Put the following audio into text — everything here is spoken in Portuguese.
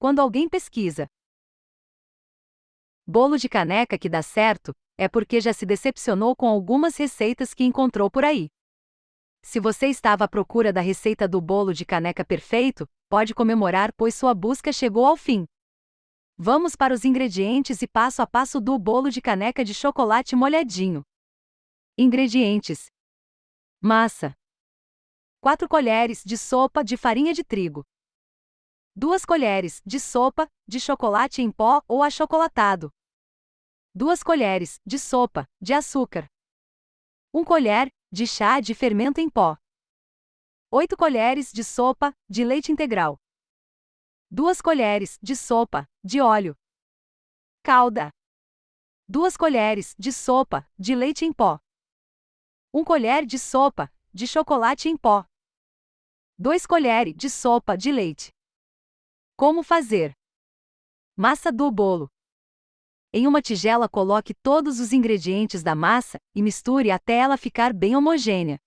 quando alguém pesquisa. Bolo de caneca que dá certo, é porque já se decepcionou com algumas receitas que encontrou por aí. Se você estava à procura da receita do bolo de caneca perfeito, pode comemorar, pois sua busca chegou ao fim. Vamos para os ingredientes e passo a passo do bolo de caneca de chocolate molhadinho. Ingredientes: massa, 4 colheres de sopa de farinha de trigo, 2 colheres de sopa de chocolate em pó ou achocolatado, 2 colheres de sopa de açúcar, 1 colher de chá de fermento em pó, 8 colheres de sopa de leite integral, 2 colheres de sopa de óleo, calda, 2 colheres de sopa de leite em pó, 1 colher de sopa de chocolate em pó, 2 colheres de sopa de leite. Como fazer? Massa do bolo. Em uma tigela coloque todos os ingredientes da massa e misture até ela ficar bem homogênea.